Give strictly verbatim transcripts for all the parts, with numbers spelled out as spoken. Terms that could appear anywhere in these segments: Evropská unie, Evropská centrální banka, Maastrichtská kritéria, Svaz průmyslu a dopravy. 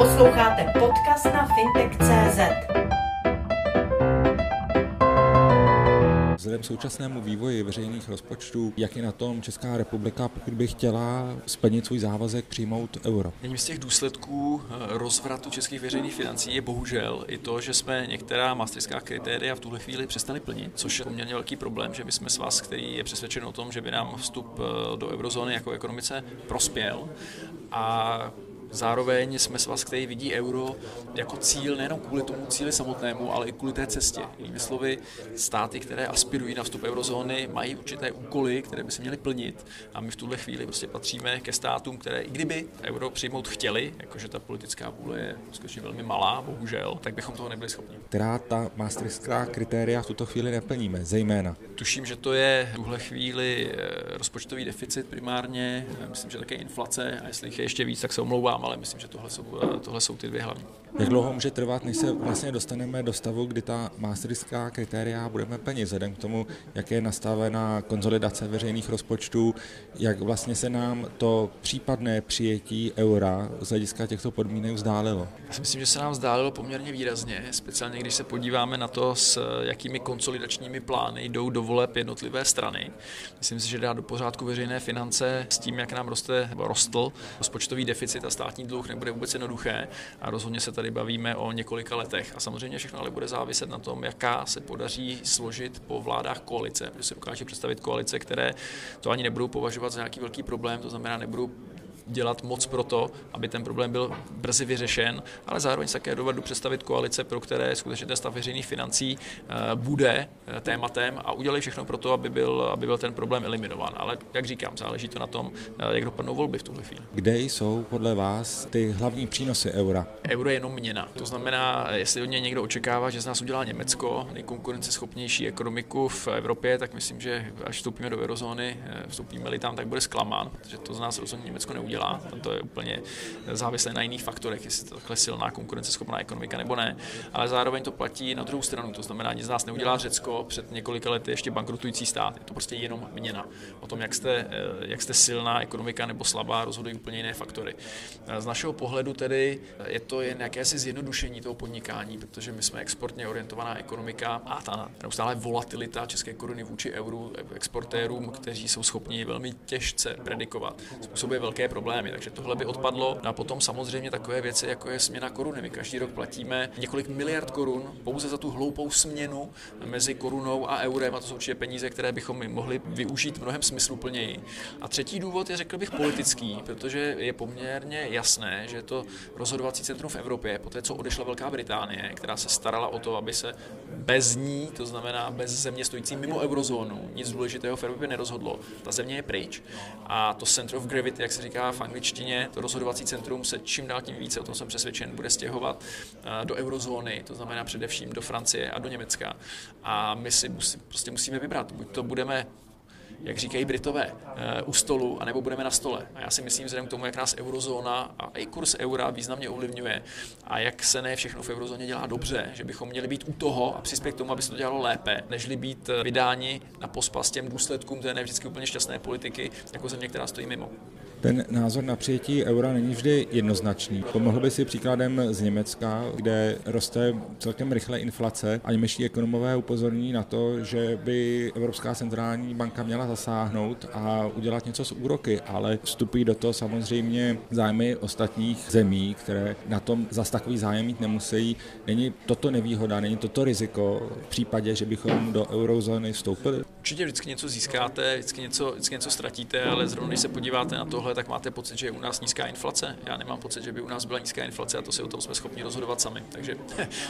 Posloucháte podcast na fintech tečka cé zet. Vzhledem k současnému vývoji veřejných rozpočtů, jak je na tom Česká republika, pokud by chtěla splnit svůj závazek přijmout euro? Jedním z těch důsledků rozvratu českých veřejných financí je bohužel i to, že jsme některá maastrichtská kritéria v tuhle chvíli přestali plnit, což je poměrně velký problém, že my jsme svaz, který je přesvědčen o tom, že by nám vstup do eurozóny jako ekonomice prospěl, a zároveň jsme svaz, který vidí euro jako cíl, nejenom kvůli tomu cíli samotnému, ale i kvůli té cestě. Jinými slovy, státy, které aspirují na vstup eurozóny, mají určité úkoly, které by se měly plnit, a my v tuhle chvíli prostě patříme ke státům, které i kdyby euro přijmout chtěli, jakože ta politická vůle je skutečně velmi malá, bohužel, tak bychom toho nebyli schopni. Která ta maastrichtská kritéria v tuto chvíli neplníme, zejména? Tuším, že to je v tuhle chvíli rozpočtový deficit primárně, myslím, že také inflace, a jestli jich je ještě víc, tak se omlouvám, ale myslím, že tohle jsou, tohle jsou ty dvě hlavní. Jak dlouho může trvat, než se vlastně dostaneme do stavu, kdy ta maastrichtská kritéria budeme plnit, vzhledem k tomu, jak je nastavená konsolidace veřejných rozpočtů, jak vlastně se nám to případné přijetí eura z hlediska těchto podmínek vzdálilo? Já si myslím, že se nám vzdálilo poměrně výrazně, speciálně když se podíváme na to, s jakými konsolidačními plány jdou do voleb jednotlivé strany. Myslím si, že dá do pořádku veřejné finance s tím, jak nám roste, rostl rozpočtový deficit a státní dluh, nebude vůbec jednoduché, a rozhodně se tady bavíme o několika letech. A samozřejmě všechno ale bude záviset na tom, jaká se podaří složit po vládách koalice. Protože si dokáže představit koalice, které to ani nebudou považovat za nějaký velký problém, to znamená nebudou dělat moc pro to, aby ten problém byl brzy vyřešen, ale zároveň se také dovedu představit koalice, pro které skutečně ten stav veřejných financí bude tématem, a udělají všechno pro to, aby byl, aby byl ten problém eliminován. Ale jak říkám, záleží to na tom, jak dopadnou volby v tuhle chvíli. Kde jsou podle vás ty hlavní přínosy eura? Euro je jenom měna. To znamená, jestli od něj někdo očekává, že z nás udělá Německo, nejkonkurenceschopnější ekonomiku v Evropě, tak myslím, že až vstoupíme do eurozóny, vstoupíme-li tam, tak bude zklamán, protože to z nás rozhodně Německo neudělá. To je úplně závislé na jiných faktorech, jestli to takhle silná konkurenceschopná ekonomika nebo ne, ale zároveň to platí na druhou stranu, to znamená, nic z nás neudělá Řecko, před několika lety ještě bankrotující stát, je to prostě jenom měna. O tom, jak jste, jak jste silná ekonomika nebo slabá, rozhodují úplně jiné faktory. Z našeho pohledu tedy je to jen jakési zjednodušení toho podnikání, protože my jsme exportně orientovaná ekonomika, a ta neustále volatilita české koruny vůči euru, exportérům, kteří jsou schopni velmi těžce predikovat, způsobuje velké problémy. Takže tohle by odpadlo. A potom samozřejmě takové věci, jako je směna koruny. My každý rok platíme několik miliard korun pouze za tu hloupou směnu mezi korunou a eurem, a to jsou určitě peníze, které bychom mohli využít mnohem smysluplněji. A třetí důvod je, řekl bych, politický, protože je poměrně jasné, že to rozhodovací centrum v Evropě, poté co odešla Velká Británie, která se starala o to, aby se bez ní, to znamená bez země stojící mimo eurozónu, nic důležitého v Evropě nerozhodlo. Ta země je pryč. A to center of gravity, jak se říká v angličtině, to rozhodovací centrum se čím dál tím více, o tom jsem přesvědčen, bude stěhovat do eurozóny, to znamená především do Francie a do Německa. A my si musí, prostě musíme vybrat, buď to budeme, jak říkají Britové, u stolu, anebo budeme na stole. A já si myslím, vzhledem k tomu, jak nás eurozóna a i kurz eura významně ovlivňuje a jak se ne všechno v eurozóně dělá dobře, že bychom měli být u toho a přispět k tomu, aby se to dělalo lépe, nežli být vydáni na pospas těm důsledkům té ne vždycky úplně šťastné politiky jako země, která stojí mimo. Ten názor na přijetí eura není vždy jednoznačný. Pomohl by si příkladem z Německa, kde roste celkem rychle inflace a němečtí ekonomové upozorní na to, že by Evropská centrální banka měla zasáhnout a udělat něco s úroky, ale vstupují do toho samozřejmě zájmy ostatních zemí, které na tom zas takový zájem mít nemusí. Není toto nevýhoda, není toto riziko v případě, že bychom do eurozóny vstoupili? Určitě vždycky něco získáte, vždycky něco, vždycky něco ztratíte, ale zrovna když se podíváte na tohle, tak máte pocit, že je u nás nízká inflace. Já nemám pocit, že by u nás byla nízká inflace, a to si o tom jsme schopni rozhodovat sami. Takže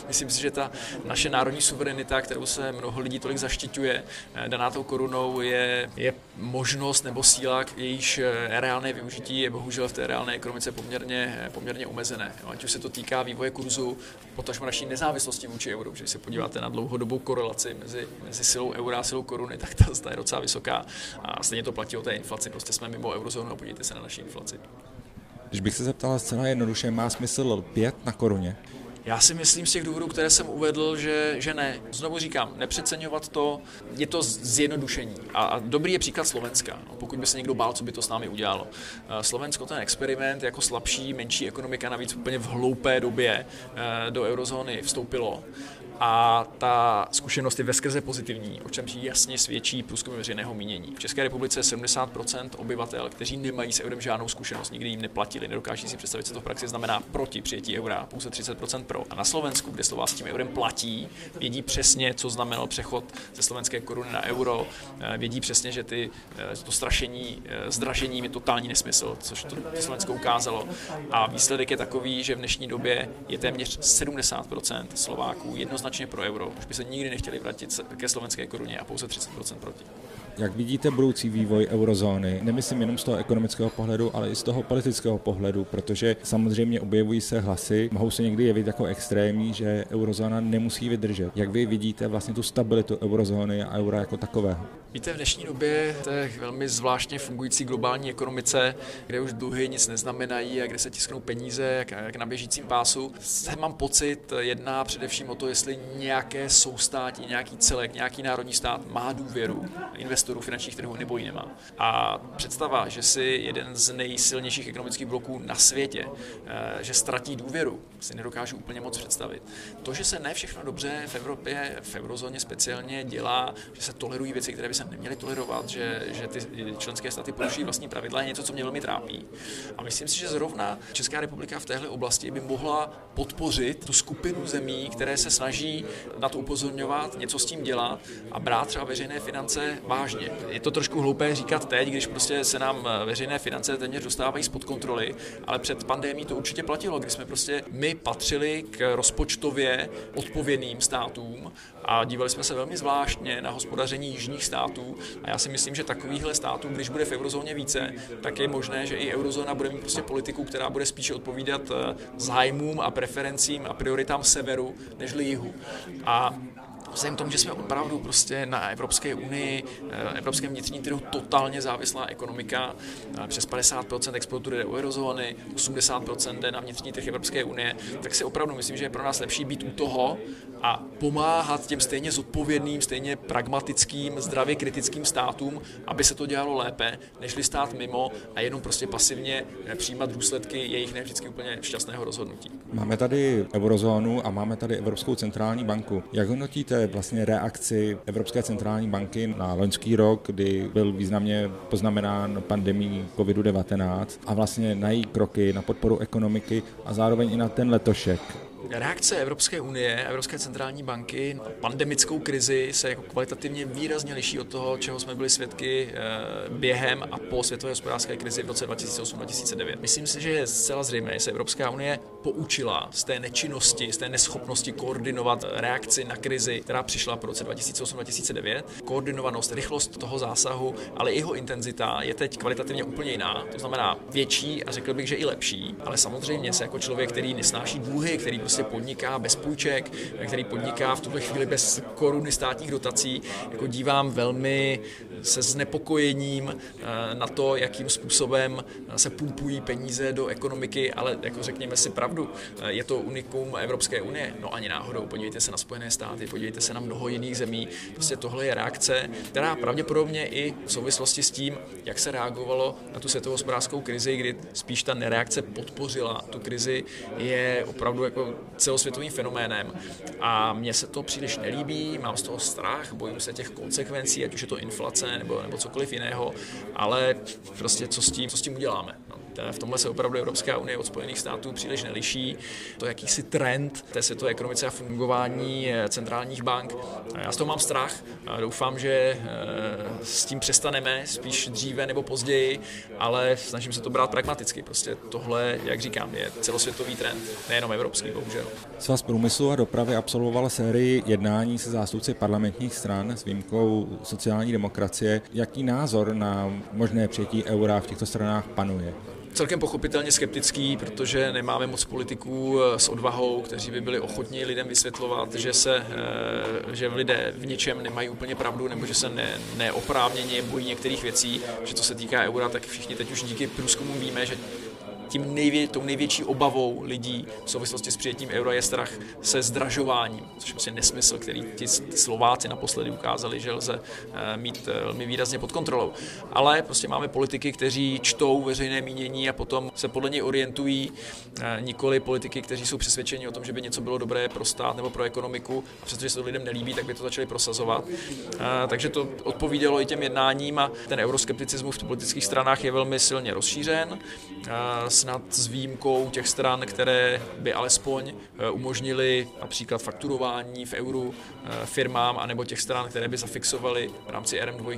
myslím si, že ta naše národní suverenita, kterou se mnoho lidí tolik zaštiťuje, daná tou korunou, je, je možnost nebo síla, jejíž reálné využití je bohužel v té reálné ekonomice poměrně, poměrně omezené. Ať už se to týká vývoje kurzu, potažmo naší nezávislosti vůči euru. Když se podíváte na dlouhodobou korelaci mezi, mezi silou eura a silou koruny, tak ta, ta je docela vysoká, a stejně to platí o té inflaci. Prostě jsme mimo eurozónu a podívejte se na naší inflaci. Když bych se zeptal zcela jednoduše, má smysl lpět na koruně? Já si myslím z těch důvodů, které jsem uvedl, že, že ne. Znovu říkám, nepřeceňovat to, je to zjednodušení. A, a dobrý je příklad Slovenska, pokud by se někdo bál, co by to s námi udělalo. Slovensko ten experiment jako slabší, menší ekonomika, navíc úplně v hloupé době do eurozóny vstoupilo. A ta zkušenost je veskrze pozitivní, o čemž jasně svědčí průzkumy veřejného mínění. V České republice je sedmdesát procent obyvatel, kteří nemají s eurem žádnou zkušenost, nikdy jim neplatili, nedokáží si představit, co to v praxi znamená proti přijetí eura, pouze třicet procent pro. A na Slovensku, kde Slováci s tím eurem platí, vědí přesně, co znamenal přechod ze slovenské koruny na euro, vědí přesně, že ty, to strašení zdražením je totální nesmysl, což to Slovensko ukázalo. A výsledek je takový, že v dnešní době je téměř sedmdesát procent Slováků jednoznačně pro euro, už by se nikdy nechtěli vrátit ke slovenské koruně a pouze třicet procent proti. Jak vidíte budoucí vývoj eurozóny, nemyslím jenom z toho ekonomického pohledu, ale i z toho politického pohledu, protože samozřejmě objevují se hlasy, mohou se někdy jevit jako extrémní, že eurozóna nemusí vydržet. Jak vy vidíte vlastně tu stabilitu eurozóny a eura jako takového? Víte, v dnešní době té velmi zvláštně fungující globální ekonomice, kde už dluhy nic neznamenají a kde se tisknou peníze jak, jak na běžícím pásu, se mám pocit, jedná především o to, jestli nějaké soustátí, nějaký celek, nějaký národní stát má důvěru investorů finančních trhů nebo ji nemá. A představa, že si jeden z nejsilnějších ekonomických bloků na světě, že ztratí důvěru, si nedokážu úplně moc představit. To, že se ne všechno dobře v Evropě, v eurozóně speciálně dělá, že se tolerují věci, které by se neměly tolerovat, že, že ty členské státy poruší vlastní pravidla, je něco, co mě velmi trápí. A myslím si, že zrovna Česká republika v téhle oblasti by mohla podpořit tu skupinu zemí, které se snaží na to upozorňovat, něco s tím dělat a brát třeba veřejné finance vážně. Je to trošku hloupé říkat teď, když prostě se nám veřejné finance téměř dostávají spod kontroly, ale před pandemií to určitě platilo, když jsme prostě my patřili k rozpočtově odpovědným státům a dívali jsme se velmi zvláštně na hospodaření jižních států a já si myslím, že takovýchhle států, když bude v eurozóně více, tak je možné, že i eurozóna bude mít prostě politiku, která bude spíše odpovídat zájmům a preferencím a prioritám severu nežli jihu. A vzhledem k tomu, že jsme opravdu prostě na Evropské unii, evropském vnitřním trhu totálně závislá ekonomika, přes padesát procent exportu jde do eurozóny, osmdesát procent jde na vnitřní trh Evropské unie, tak si opravdu myslím, že je pro nás lepší být u toho a pomáhat těm stejně zodpovědným, stejně pragmatickým, zdravě kritickým státům, aby se to dělalo lépe, nežli stát mimo a jenom prostě pasivně přijímat důsledky jejich ne vždycky úplně šťastného rozhodnutí. Máme tady eurozónu a máme tady Evropskou centrální banku. Jak hodnotíte vlastně reakci Evropské centrální banky na loňský rok, kdy byl významně poznamenán pandemií covid devatenáct a vlastně na její kroky na podporu ekonomiky a zároveň i na ten letošek? Reakce Evropské unie, Evropské centrální banky na pandemickou krizi se jako kvalitativně výrazně liší od toho, čeho jsme byli svědky během a po světové hospodářské krizi v roce dva tisíce osm dva tisíce devět. Myslím si, že je zcela zřejmé, že se Evropská unie poučila z té nečinnosti, z té neschopnosti koordinovat reakci na krizi, která přišla po roce dva tisíce osm dva tisíce devět. Koordinovanost, rychlost toho zásahu, ale i jeho intenzita je teď kvalitativně úplně jiná. To znamená větší a řekl bych, že i lepší, ale samozřejmě se jako člověk, který nesnáší dluhy, který se podniká bez půjček, který podniká v tuhle chvíli bez koruny státních dotací, jako dívám velmi se znepokojením na to, jakým způsobem se pumpují peníze do ekonomiky, ale jako řekněme si pravdu, je to unikum Evropské unie, no ani náhodou, podívejte se na Spojené státy, podívejte se na mnoho jiných zemí, prostě tohle je reakce, která pravděpodobně i v souvislosti s tím, jak se reagovalo na tu světovou hospodářskou krizi, kdy spíš ta nereakce podpořila tu krizi, je opravdu jako celosvětovým fenoménem a mně se to příliš nelíbí, mám z toho strach, bojím se těch konsekvencí, ať už je to inflace nebo, nebo cokoliv jiného, ale prostě co s tím, co s tím uděláme. No, v tomhle se opravdu Evropská unie od Spojených států příliš neliší. To je jakýsi trend té světové ekonomice a fungování centrálních bank. Já z toho mám strach, doufám, že s tím přestaneme spíš dříve nebo později, ale snažím se to brát pragmaticky. Prostě tohle, jak říkám, je celosvětový trend, nejenom evropský. Svaz průmyslu a dopravy absolvoval sérii jednání se zástupci parlamentních stran s výjimkou sociální demokracie. Jaký názor na možné přijetí eura v těchto stranách panuje? Celkem pochopitelně skeptický, protože nemáme moc politiků s odvahou, kteří by byli ochotní lidem vysvětlovat, že se, že lidé v něčem nemají úplně pravdu, nebo že se ne, neoprávněně bojí některých věcí, že to se týká eura, tak všichni teď už díky průzkumům víme, že tím nejvě, tou největší obavou lidí v souvislosti s přijetím eura je strach se zdražováním, což je prostě nesmysl, který ti Slováci naposledy ukázali, že lze mít velmi výrazně pod kontrolou. Ale prostě máme politiky, kteří čtou veřejné mínění a potom se podle něj orientují, nikoli politiky, kteří jsou přesvědčeni o tom, že by něco bylo dobré pro stát nebo pro ekonomiku, a přestože se to lidem nelíbí, tak by to začali prosazovat. Takže to odpovídalo i těm jednáním a ten euroskepticismus v politických stranách je velmi silně rozšířen, snad s výjimkou těch stran, které by alespoň umožnili například fakturování v euru firmám, anebo těch stran, které by zafixovaly v rámci R M dva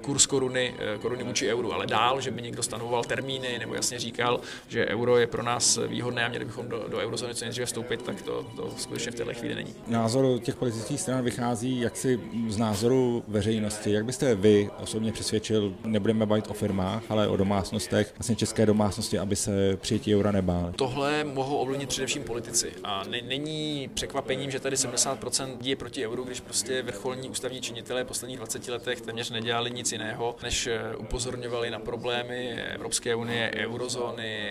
kurz koruny, koruny vůči euru, ale dál, že by někdo stanovoval termíny nebo jasně říkal, že euro je pro nás výhodné a měli bychom do, do eurozóny co nejdříve vstoupit, tak to, to skutečně v této chvíli není. Názor těch politických stran vychází jaksi z názoru veřejnosti. Jak byste vy osobně přesvědčil, nebudeme bavit o firmách, ale o domácnostech, vlastně české domácnosti, aby se přijetí eura nebáli? Tohle mohou ovlivnit především politici a ne, není překvapením, že tady sedmdesát procent je proti euru, když prostě vrcholní ústavní činitelé v posledních dvaceti letech téměř nedělali nic jiného, než upozorňovali na problémy Evropské unie, eurozóny,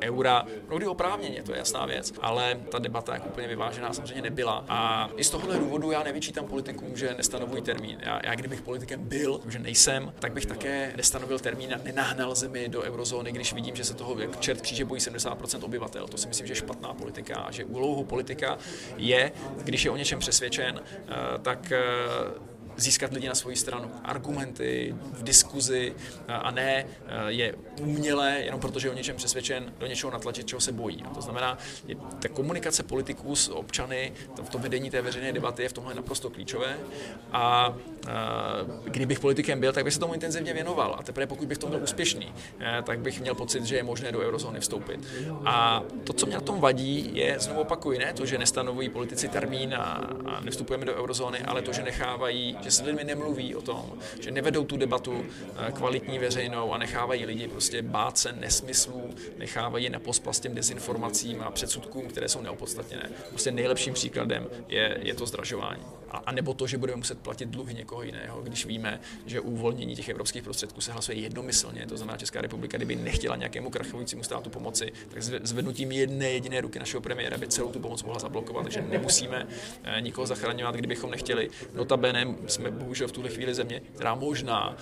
eura. Mnohdy oprávněně, to je jasná věc, ale ta debata jak úplně vyvážená samozřejmě nebyla. A i z tohohle důvodu já nevyčítám politikům, že nestanovují termín. Já, já kdybych politikem byl, že nejsem, tak bych také nestanovil termín a nenahnal zemi do eurozóny, když vidím, že se toho jak čert kříže bojí sedmdesát procent obyvatel. To si myslím, že je špatná politika a že úlohou politika je, když je o něčem přesvědčen, tak získat lidi na svoji stranu. Argumenty v diskuzi a ne je umělé, jenom protože je o něčem přesvědčen, do něčeho natlačit, čeho se bojí. A to znamená, je, ta komunikace politiků s občany, to, to vedení té veřejné debaty je v tomhle naprosto klíčové. A, a kdybych politikem byl, tak bych se tomu intenzivně věnoval. A teprve pokud bych v tom byl úspěšný, tak bych měl pocit, že je možné do eurozóny vstoupit. A to, co mě na tom vadí, je, znovu opakuji, ne to, že nestanovují politici termín a, a nevstupujeme do eurozóny, ale to, že nechávají, že se lidmi nemluví o tom, že nevedou tu debatu kvalitní veřejnou a nechávají lidi prostě bát se nesmyslů, nechávají na pospas těm dezinformacím a předsudkům, které jsou neopodstatněné. Prostě nejlepším příkladem je, je to zdražování. A, a nebo to, že budeme muset platit dluhy někoho jiného, když víme, že uvolnění těch evropských prostředků se hlasuje jednomyslně. To znamená, Česká republika, kdyby nechtěla nějakému krachujícímu státu pomoci, tak zvednutím jedné jediné ruky našeho premiéra by celou tu pomoc mohla zablokovat, takže nemusíme nikoho zachraňovat, kdybychom nechtěli. Notabene jsme bohužel v tuhle chvíli země, která možná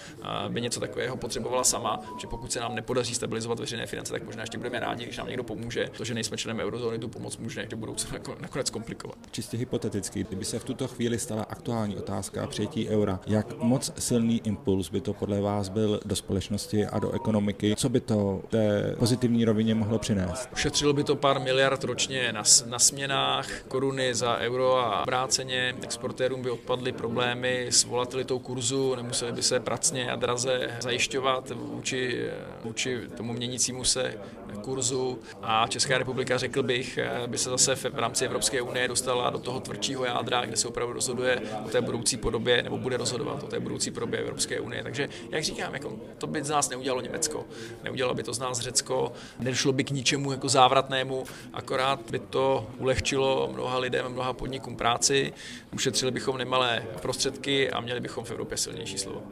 by něco takového potřebovala sama, že pokud se nám nepodaří stabilizovat veřejné finance, tak možná ještě budeme rádi, když nám někdo pomůže. To, že nejsme členem eurozóny, tu pomoc může někdo budoucnu nakonec komplikovat. Čistě hypoteticky, kdyby se v tuto chvíli stala aktuální otázka přijetí eura, jak moc silný impuls by to podle vás byl do společnosti a do ekonomiky? Co by to té pozitivní rovině mohlo přinést? Ušetřilo by to pár miliard ročně na, na směnách, koruny za euro a obráceně, exportérům by odpadly problémy s volatilitou kurzu, nemuseli by se pracně a draze zajišťovat vůči, vůči tomu měnícímu se kurzu a Česká republika, řekl bych, by se zase v rámci Evropské unie dostala do toho tvrdšího jádra, kde se opravdu rozhoduje o té budoucí podobě, nebo bude rozhodovat o té budoucí podobě Evropské unie. Takže, jak říkám, jako to by z nás neudělalo Německo, neudělalo by to z nás Řecko, nedošlo by k ničemu jako závratnému, akorát by to ulehčilo mnoha lidem, mnoha podnikům práci, ušetřili bychom nemalé prostředky a měli bychom v Evropě silnější slovo.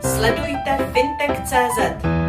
Sledujte fintech tečka cé zet.